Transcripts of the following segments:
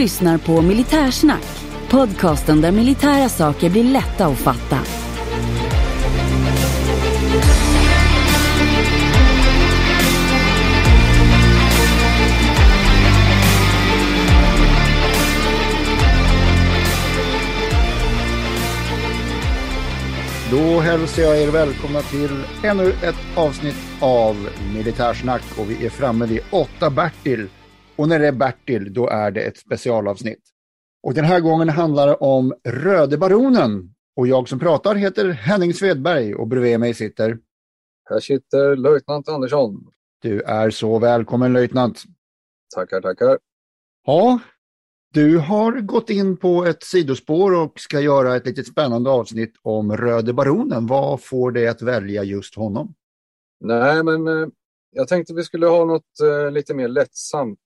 lyssnar på Militärsnack, podcasten där militära saker blir lätta att fatta. Då hälsar jag er välkomna till ännu ett avsnitt av Militärsnack och vi är framme vid 8 Bertil. Och när det är Bertil då är det ett specialavsnitt. Och den här gången handlar det om Röde Baronen. Och jag som pratar heter Henning Svedberg och bredvid mig sitter... Här sitter löjtnant Andersson. Du är så välkommen löjtnant. Tackar, tackar. Ja, du har gått in på ett sidospår och ska göra ett litet spännande avsnitt om Röde Baronen. Vad får dig att välja just honom? Nej, men jag tänkte vi skulle ha något lite mer lättsamt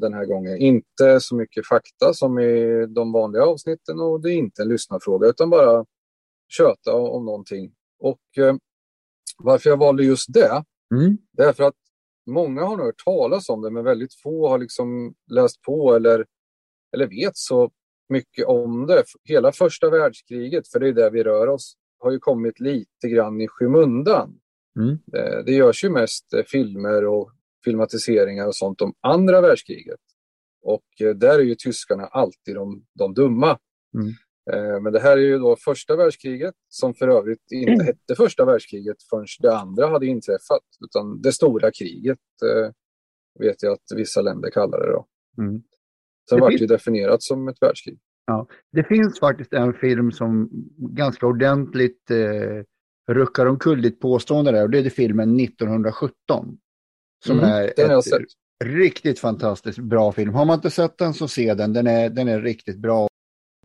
den här gången. Inte så mycket fakta som i de vanliga avsnitten och det är inte en lyssnarfråga utan bara köta om någonting. Och varför jag valde just det, det är för att många har nog hört talas om det men väldigt få har liksom läst på eller vet så mycket om det. Hela första världskriget, för det är där vi rör oss, har ju kommit lite grann i skymundan. Det görs ju mest filmer och filmatiseringar och sånt om andra världskriget. Och där är ju tyskarna alltid de dumma. Men det här är ju då första världskriget som för övrigt inte hette första världskriget förrän det andra hade inträffat. Utan det stora kriget vet jag att vissa länder kallar det då. Så det var ju definierat som ett världskrig. Ja, det finns faktiskt en film som ganska ordentligt ruckar omkull ditt påstående där. Och det är filmen 1917. Som är en riktigt fantastiskt bra film. Har man inte sett den så se den. Den är riktigt bra.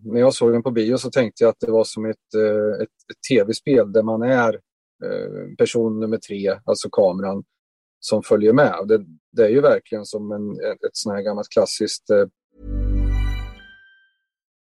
När jag såg den på bio så tänkte jag att det var som ett tv-spel där man är person nummer 3, alltså kameran, som följer med. Det är ju verkligen som ett sån här gammalt klassiskt...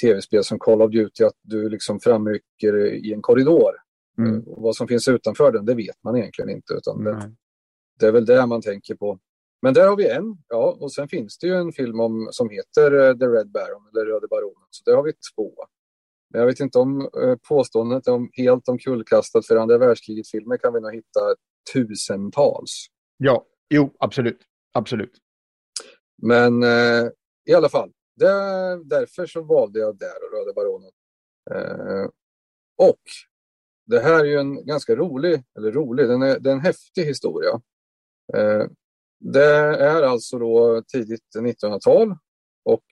Tv-spel som Call of Duty, att du liksom framrycker i en korridor. Och vad som finns utanför den, det vet man egentligen inte. Utan det är väl det man tänker på. Men där har vi en. Ja, och sen finns det ju en film som heter The Red Baron eller Röde Baronen. Så där har vi 2. Men jag vet inte om påståendet om helt omkullkastat för andra världskrigets filmer kan vi nog hitta tusentals. Ja, jo, absolut. Absolut. Men i alla fall. Därför så valde jag Röde Baronen. Och det här är ju en ganska rolig, det är en häftig historia. Det är alltså då tidigt 1900-tal och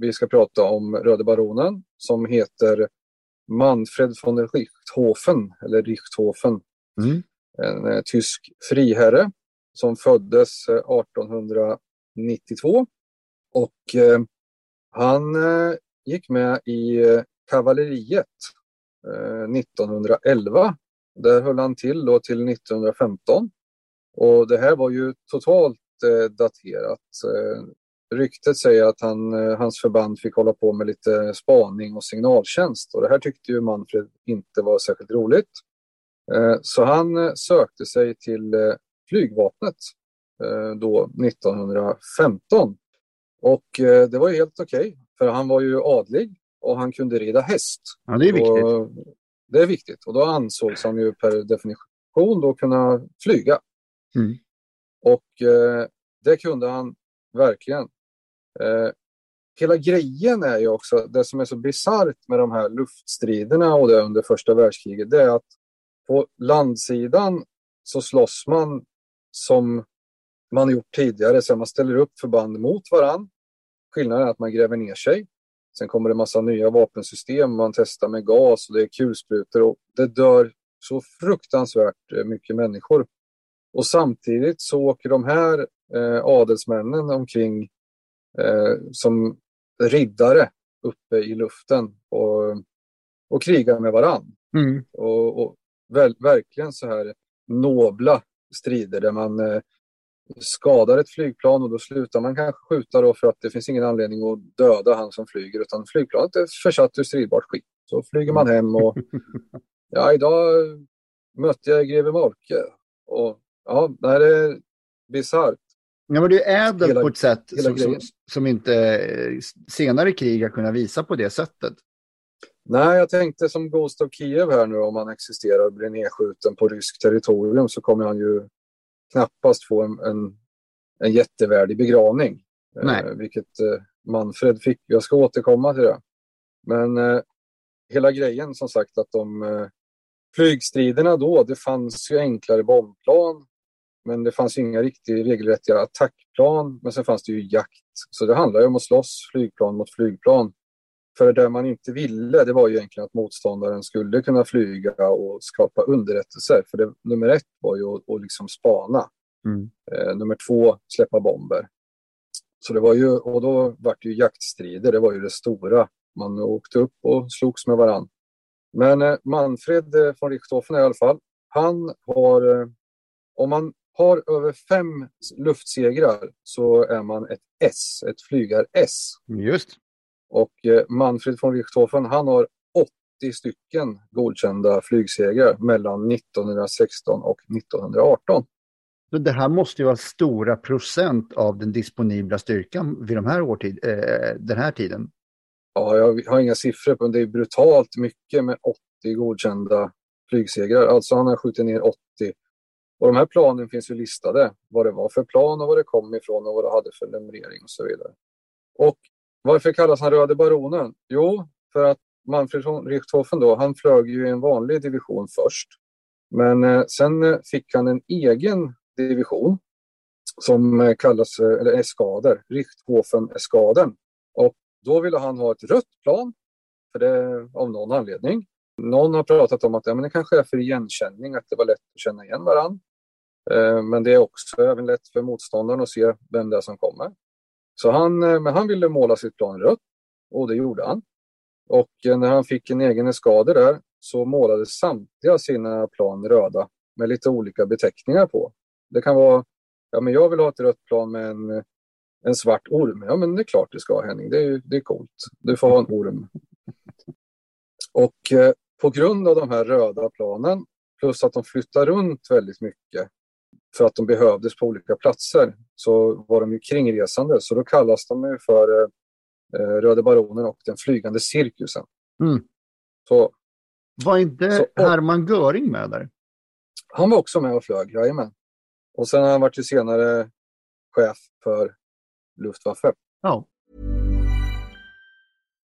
vi ska prata om Röde Baronen som heter Manfred von der Richthofen eller Richthofen. En tysk friherre som föddes 1892 och han gick med i kavalleriet 1911. Där höll han till då till 1915. Och det här var ju totalt daterat. Ryktet säger att hans förband fick hålla på med lite spaning och signaltjänst. Och det här tyckte ju Manfred inte var särskilt roligt. Så han sökte sig till flygvapnet då 1915. Och det var ju helt okej, för han var ju adlig och han kunde rida häst. Ja, det är viktigt. Det är viktigt och då ansågs han ju per definition då kunna flyga. Och det kunde han verkligen. Hela grejen är ju också, det som är så bisarrt med de här luftstriderna och det under första världskriget, det är att på landsidan så slåss man som man gjort tidigare, så man ställer upp förband mot varann. Skillnaden är att man gräver ner sig. Sen kommer det en massa nya vapensystem. Man testar med gas och det är kulsprutor. Och det dör så fruktansvärt mycket människor. Och samtidigt så åker de här adelsmännen omkring som riddare uppe i luften och kriga med varann. Mm. Och verkligen så här nobla strider där man skadar ett flygplan och då slutar man kanske skjuta då för att det finns ingen anledning att döda han som flyger, utan flygplanet är försatt ur stridbart skick. Så flyger man hem och ja, idag mötte jag greve Molke och ja, det här är bisarrt. Ja, men det är ädelt på ett sätt som inte senare krig har kunnat visa på det sättet. Nej, jag tänkte som Ghost of Kiev här nu, om han existerar och blir nedskjuten på rysk territorium så kommer han ju knappast få en jättevärdig begravning. Nej. Vilket Manfred fick. Jag ska återkomma till det. Men hela grejen som sagt att de flygstriderna då, det fanns ju enklare bombplan. Men det fanns inga riktigt regelrättiga attackplan. Men sen fanns det ju jakt. Så det handlar ju om att slåss flygplan mot flygplan. För det man inte ville, det var ju egentligen att motståndaren skulle kunna flyga och skapa underrättelser. För det, nummer ett var ju att liksom spana. Mm. Nummer två, släppa bomber. Så det var ju, och då var det ju jaktstrider, det var ju det stora. Man åkte upp och slogs med varann. Men Manfred von Richthofen i alla fall, han har, om man har över 5 luftsegrar så är man ett S, ett flygar-S. Just. Och Manfred von Richthofen, han har 80 stycken godkända flygsegrar mellan 1916 och 1918. Så det här måste ju vara stora procent av den disponibla styrkan vid den här tiden. Ja, jag har inga siffror på, men det är brutalt mycket med 80 godkända flygsegrar. Alltså han har skjutit ner 80. Och de här planen finns ju listade. Vad det var för plan och vad det kom ifrån och vad det hade för numrering och så vidare. Och varför kallas han Röde Baronen? Jo, för att Manfred von Richthofen då, han flög ju i en vanlig division först. Men sen fick han en egen division som kallas, eller eskader, Richthofen Eskaden. Och då ville han ha ett rött plan, för det av någon anledning. Någon har pratat om att ja, men det kanske är för igenkänning, att det var lätt att känna igen varann. Men det är också även lätt för motståndaren att se vem det är som kommer. Så men han ville måla sitt plan rött och det gjorde han. Och när han fick en egen eskader där så målade samtliga sina plan röda med lite olika beteckningar på. Det kan vara, ja men jag vill ha ett rött plan med en svart orm. Ja men det är klart det ska, Henning, det är coolt. Du får ha en orm. Och på grund av de här röda planen plus att de flyttar runt väldigt mycket för att de behövdes på olika platser, så var de ju kringresande. Så då kallas de ju för Röde Baronen och den flygande cirkusen. Mm. Så, var inte Hermann Göring med där? Han var också med och flög, jajamän. Och sen har han varit ju senare chef för Luftwaffe. Ja.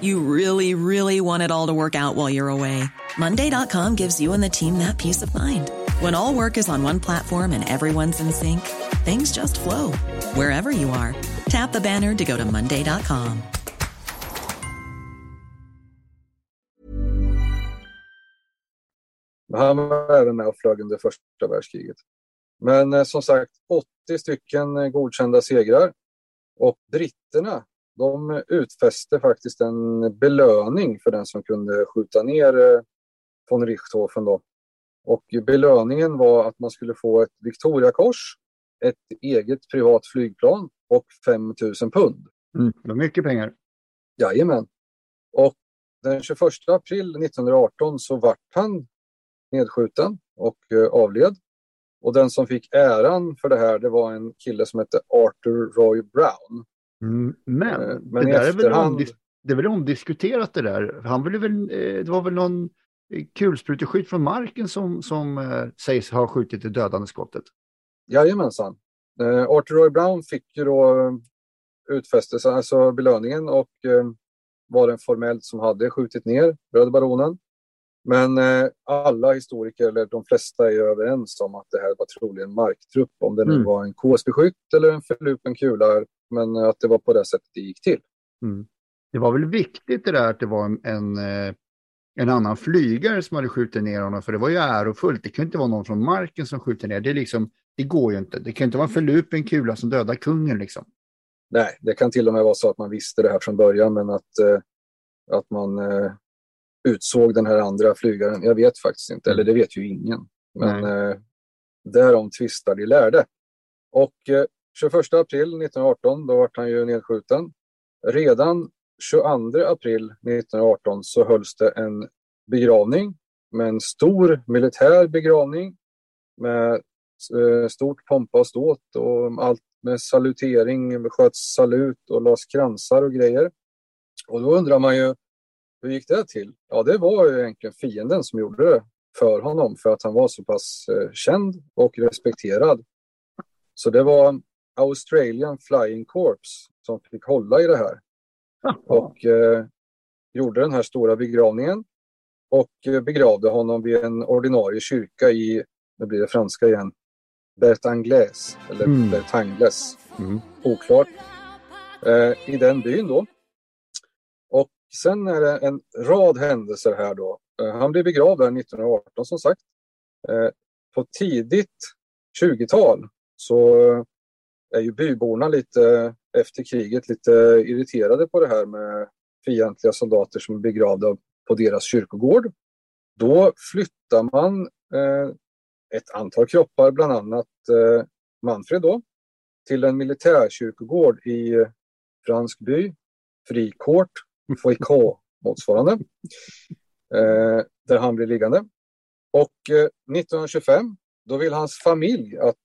You really, really want it all to work out while you're away. Monday.com gives you and the team that peace of mind. When all work is on one platform and everyone's in sync, things just flow. Wherever you are, tap the banner to go to Monday.com. Han var även med och flög under första världskriget. Men som sagt, 80 stycken godkända segrar. Och britterna, de utfäste faktiskt en belöning för den som kunde skjuta ner von Richthofen då. Och belöningen var att man skulle få ett Victoria-kors, ett eget privat flygplan och 5000 pund. Mm, det var mycket pengar. Jajamän. Och den 21 april 1918 så vart han nedskjuten och avled. Och den som fick äran för det här, det var en kille som hette Arthur Roy Brown. Men det efterhand är väl omdiskuterat det där. Han ville väl, det var väl någon kulspruteskytt från marken som sägs ha skjutit det dödande skottet. Jajamensan. Arthur Roy Brown fick ju då utfästelse, alltså belöningen, och var den formellt som hade skjutit ner Röde baronen. Men alla historiker, eller de flesta, är överens om att det här var troligen en marktrupp, om det nu var en KSB-skytt eller en förlupen kula, men att det var på det sättet det gick till. Mm. Det var väl viktigt det där att det var en annan flygare som hade skjutit ner honom, för det var ju ärofullt. Det kunde inte vara någon från marken som skjuter ner. Det är liksom, det går ju inte. Det kan inte vara en förlupen kula som dödar kungen liksom. Nej, det kan till och med vara så att man visste det här från början, men att man utsåg den här andra flygaren. Jag vet faktiskt inte, eller det vet ju ingen. Men därom tvistar de lärde. Och 21 april 1918, då var han ju nedskjuten. Redan 22 april 1918 så hölls det en begravning, med en stor militär begravning med stort pompa och ståt och allt, med salutering, sköts salut och las kransar och grejer. Och då undrar man ju, hur gick det till? Ja, det var ju egentligen fienden som gjorde det för honom, för att han var så pass känd och respekterad. Så det var Australian Flying Corps som fick hålla i det här. Och gjorde den här stora begravningen och begravde honom vid en ordinarie kyrka i, nu blir det franska igen, Bertanglès, eller Bertanglès, oklart, i den byn då. Och sen är det en rad händelser här då. Han blev begravd här 1918 som sagt. På tidigt 20-tal så är ju byborna lite efter kriget lite irriterade på det här med fientliga soldater som är begravda på deras kyrkogård. Då flyttar man ett antal kroppar, bland annat Manfred då, till en militärkyrkogård i fransk by, Fricourt, Foycaux motsvarande, där han blir liggande. Och 1925, då vill hans familj att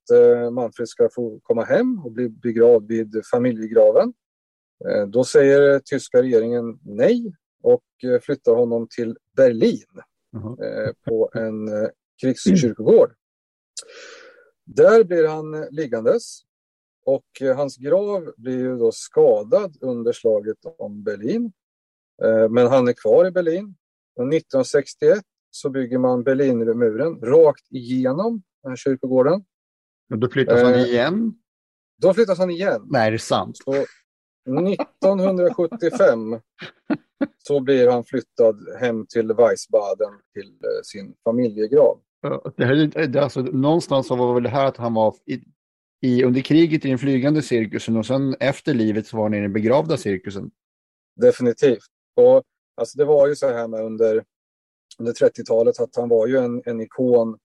Manfred ska få komma hem och bli begravd vid familjegraven. Då säger tyska regeringen nej och flyttar honom till Berlin på en krigskyrkogård. Där blir han liggandes och hans grav blir ju då skadad under slaget om Berlin. Men han är kvar i Berlin. Och 1961 så bygger man Berlinmuren rakt igenom den här kyrkogården. Och då flyttas han igen? Då flyttas han igen. Nej, det är sant. Så 1975 så blir han flyttad hem till Wiesbaden till sin familjegrav. Det är alltså, någonstans så var väl det här att han var under kriget i den flygande cirkusen, och sen efter livet så var han i den begravda cirkusen. Definitivt. Och alltså, det var ju så här med under 30-talet att han var ju en ikon,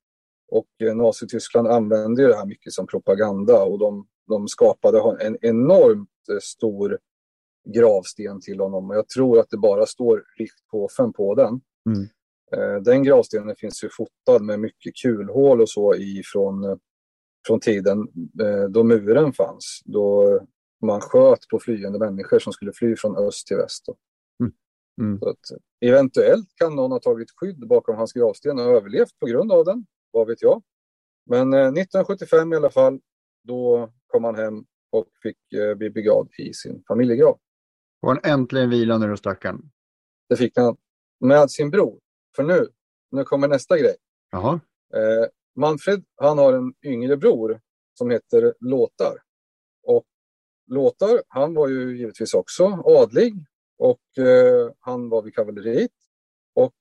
och Nazityskland använde ju det här mycket som propaganda, och de skapade en enormt stor gravsten till honom, och jag tror att det bara står Richthofen på den. Den gravstenen finns ju fotad med mycket kulhål och så från tiden då muren fanns, då man sköt på flyende människor som skulle fly från öst till väst. Så att eventuellt kan någon ha tagit skydd bakom hans gravsten och överlevt på grund av den, vad vet jag. Men 1975 i alla fall, då kom han hem och fick bli begravd i sin familjegrav. Var han äntligen vila nu då, stackaren? Det fick han med sin bror. För nu kommer nästa grej. Jaha. Manfred, han har en yngre bror som heter Lothar. Och Lothar, han var ju givetvis också adlig. Och han var vid kavalleriet. Och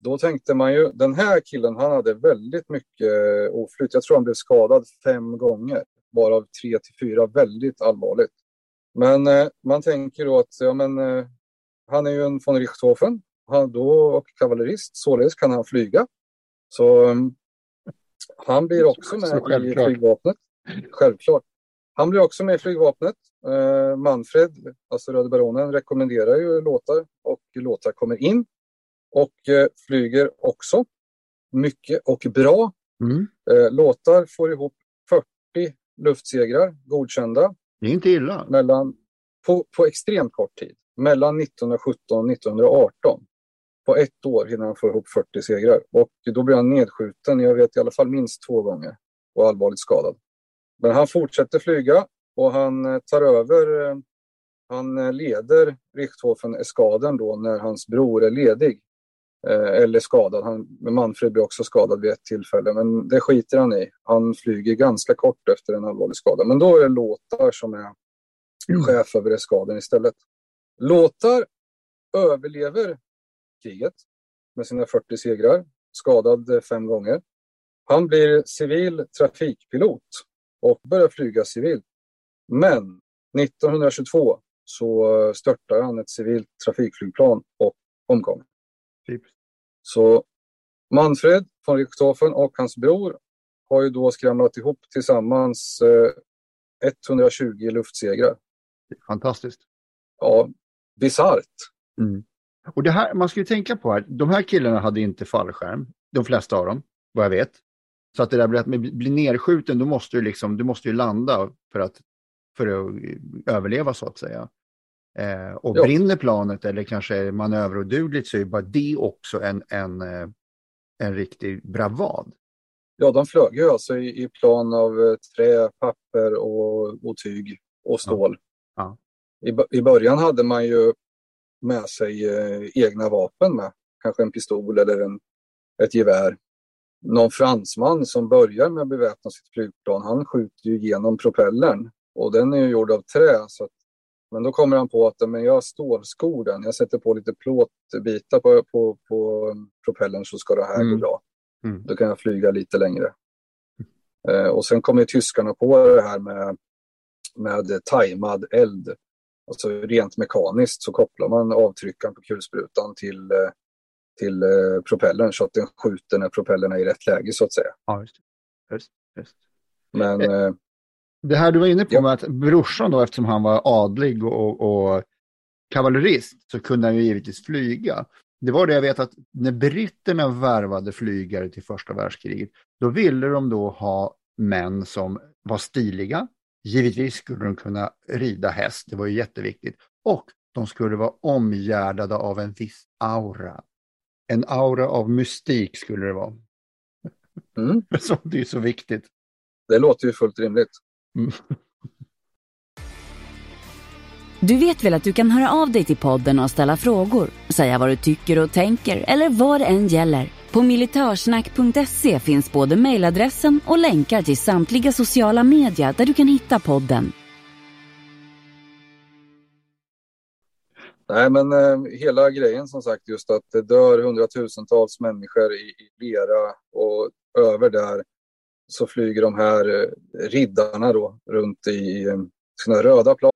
då tänkte man ju, den här killen, han hade väldigt mycket oflyt. Jag tror han blev skadad 5 gånger. Varav 3 till 4 väldigt allvarligt. Men man tänker då att han är ju en von Richthofen. Han då och kavallerist, således kan han flyga. Så han blir också med i flygvapnet. Självklart. Han blir också med i flygvapnet. Manfred, alltså Röde baronen, rekommenderar ju Lothar, och Lothar kommer in och flyger också mycket och bra. Lothar får ihop 40 luftsegrar godkända. Det är inte illa. På extremt kort tid, mellan 1917 och 1918. På ett år hinner han få ihop 40 segrar, och då blir han nedskjuten, jag vet i alla fall minst 2 gånger, och allvarligt skadad. Men han fortsätter flyga Och han tar över, han leder Richthofen Eskaden då när hans bror är ledig. Eller skadad. Manfred blir också skadad vid ett tillfälle, men det skiter han i. Han flyger ganska kort efter en allvarlig skada. Men då är det Lothar som är chef över Eskaden istället. Lothar överlever kriget med sina 40 segrar. Skadad 5 gånger. Han blir civil trafikpilot och börjar flyga civilt. Men 1922 så störtar han ett civilt trafikflygplan och omkom. Så Manfred von Richthofen och hans bror har ju då skramlat ihop tillsammans 120 luftsegrar. Fantastiskt. Ja, bisarrt. Mm. Och det här, man ska ju tänka på här, de här killarna hade inte fallskärm, de flesta av dem, vad jag vet. Så att det där blir nedskjuten, du måste ju landa för att överleva så att säga. Och ja. Brinner planet eller kanske är manöverodugligt så är ju bara det också en riktig bravad. Ja, de flög ju alltså i plan av trä, papper och tyg och stål. Ja. Ja. I början hade man ju med sig egna vapen med. Kanske en pistol eller ett gevär. Någon fransman som börjar med att beväpna sitt flygplan, han skjuter ju genom propellern. Och den är ju gjord av trä så att. Men då kommer han på att men jag stålskor den. Jag sätter på lite plåtbitar på propellern så ska det här gå bra. Mm. Då kan jag flyga lite längre. Och sen kommer tyskarna på det här med tajmad eld. Alltså rent mekaniskt så kopplar man avtryckan på kulsprutan till propellern så att den skjuter när propellern är i rätt läge så att säga. Ja, just. Men... Det här du var inne på med att brorsan då, eftersom han var adlig och kavallerist så kunde han ju givetvis flyga. Det var det jag vet att när britterna värvade flygare till första världskriget då ville de då ha män som var stiliga. Givetvis skulle de kunna rida häst, det var ju jätteviktigt. Och de skulle vara omgärdade av en viss aura. En aura av mystik skulle det vara. Mm. Så det är så viktigt. Det låter ju fullt rimligt. Du vet väl att du kan höra av dig till podden och ställa frågor, säga vad du tycker och tänker eller vad det än gäller. På militärsnack.se finns både mejladressen och länkar till samtliga sociala medier där du kan hitta podden. Nej, men hela grejen som sagt, just att det dör hundratusentals människor i lera och över där. Så flyger de här riddarna då runt i sina röda plan.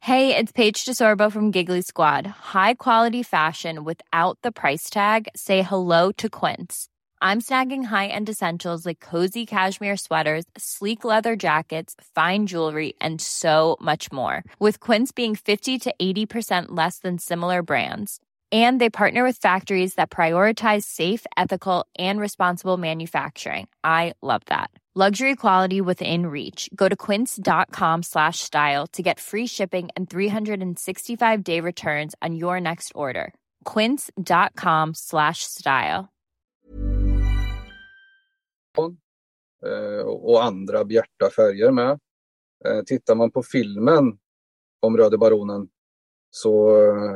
Hey, it's Paige DeSorbo from Giggly Squad. High quality fashion without the price tag. Say hello to Quince. I'm snagging high-end essentials like cozy cashmere sweaters, sleek leather jackets, fine jewelry, and so much more. With Quince being 50 to 80% less than similar brands. And they partner with factories that prioritize safe, ethical, and responsible manufacturing. I love that. Luxury quality within reach. Go to quince.com/style to get free shipping and 365-day returns on your next order. Quince.com/style. Och andra bjärta färger med. Tittar man på filmen om Röde Baronen. Så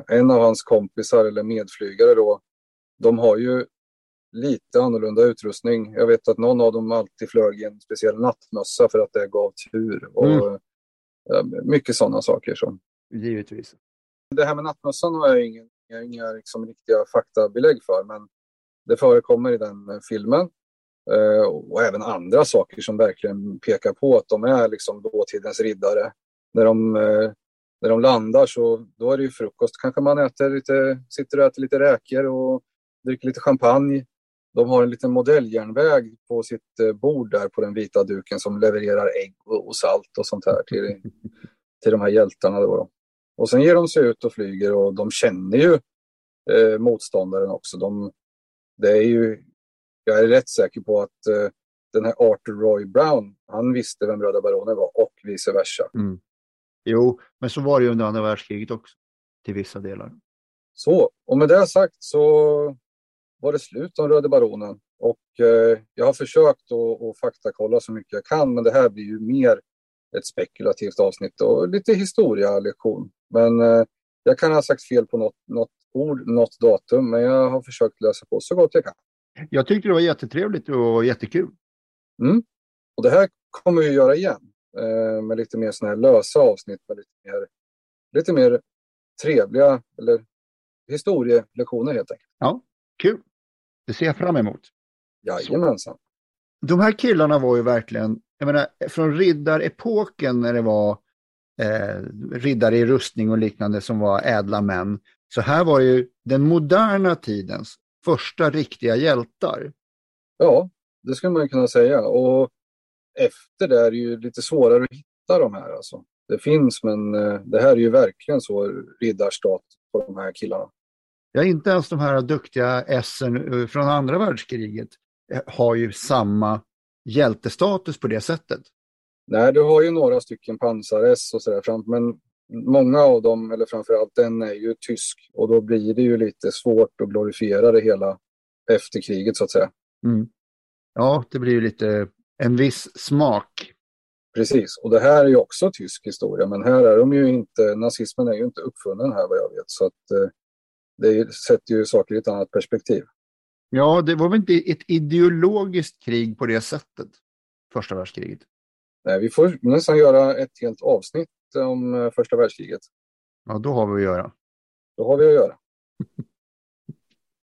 en av hans kompisar eller medflygare då, de har ju lite annorlunda utrustning. Jag vet att någon av dem alltid flög i en speciell nattmössa för att det gav tur och mycket sådana saker. Som. Givetvis. Det här med nattmössan har jag inga liksom riktiga faktabelägg för, men det förekommer i den filmen. Och även andra saker som verkligen pekar på att de är liksom dåtidens riddare. När de landar så då är det ju frukost. Kanske man sitter och äter lite räkor och dricker lite champagne. De har en liten modelljärnväg på sitt bord där på den vita duken som levererar ägg och salt och sånt här till de här hjältarna. Då. Och sen ger de sig ut och flyger och de känner ju motståndaren också. Jag är rätt säker på att den här Arthur Roy Brown, han visste vem Röda Baronen var och vice versa. Mm. Jo, men så var det ju under andra världskriget också, till vissa delar. Så, och med det sagt så var det slut om Röde Baronen. Och jag har försökt att faktakolla så mycket jag kan, men det här blir ju mer ett spekulativt avsnitt och lite historia-lektion. Men jag kan ha sagt fel på något ord, något datum, men jag har försökt läsa på så gott jag kan. Jag tyckte det var jättetrevligt och jättekul. Mm. Och det här kommer vi göra igen med lite mer såna här lösa avsnitt med lite mer trevliga eller historielektioner helt enkelt. Ja, kul. Det ser jag fram emot. Jajamensan. De här killarna var ju verkligen, jag menar, från riddarepoken när det var riddare i rustning och liknande som var ädla män. Så här var ju den moderna tidens första riktiga hjältar. Ja, det skulle man kunna säga. Och efter det är det ju lite svårare att hitta de här. Alltså. Det finns, men det här är ju verkligen så riddarstat på de här killarna. Ja, inte ens de här duktiga essen från andra världskriget har ju samma hjältestatus på det sättet. Nej, du har ju några stycken pansar-ess och sådär fram, men många av dem, eller framförallt den, är ju tysk. Och då blir det ju lite svårt att glorifiera det hela efter kriget så att säga. Mm. Ja, det blir ju lite en viss smak. Precis, och det här är ju också tysk historia, men här är de ju inte, nazismen är ju inte uppfunnen här vad jag vet, så att det sätter ju saker i ett annat perspektiv. Ja, det var väl inte ett ideologiskt krig på det sättet, första världskriget? Nej, vi får nästan göra ett helt avsnitt om första världskriget. Ja, då har vi att göra.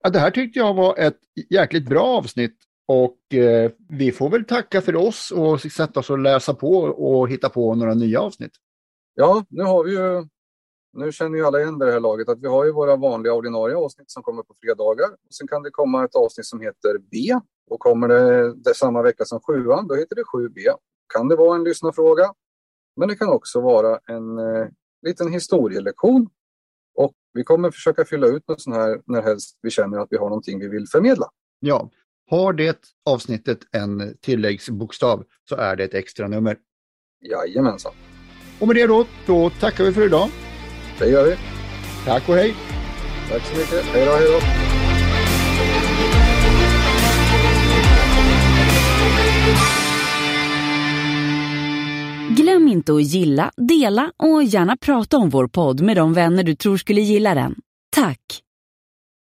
Ja, det här tyckte jag var ett jäkligt bra avsnitt och vi får väl tacka för oss och sätta oss och läsa på och hitta på några nya avsnitt. Ja, nu känner ju alla igen det här laget att vi har ju våra vanliga ordinarie avsnitt som kommer på fredagar. Och sen kan det komma ett avsnitt som heter B. Och kommer det samma vecka som 7:an, då heter det 7B. Kan det vara en lyssnarfråga? Men det kan också vara en liten historielektion. Och vi kommer försöka fylla ut med sån här när helst vi känner att vi har någonting vi vill förmedla. Ja, har det avsnittet en tilläggsbokstav så är det ett extra nummer. Jajamensan. Och med det då tackar vi för idag. Det gör vi. Tack och hej. Tack så mycket. Hej då, hej då. Glöm inte att gilla, dela och gärna prata om vår podd med de vänner du tror skulle gilla den. Tack!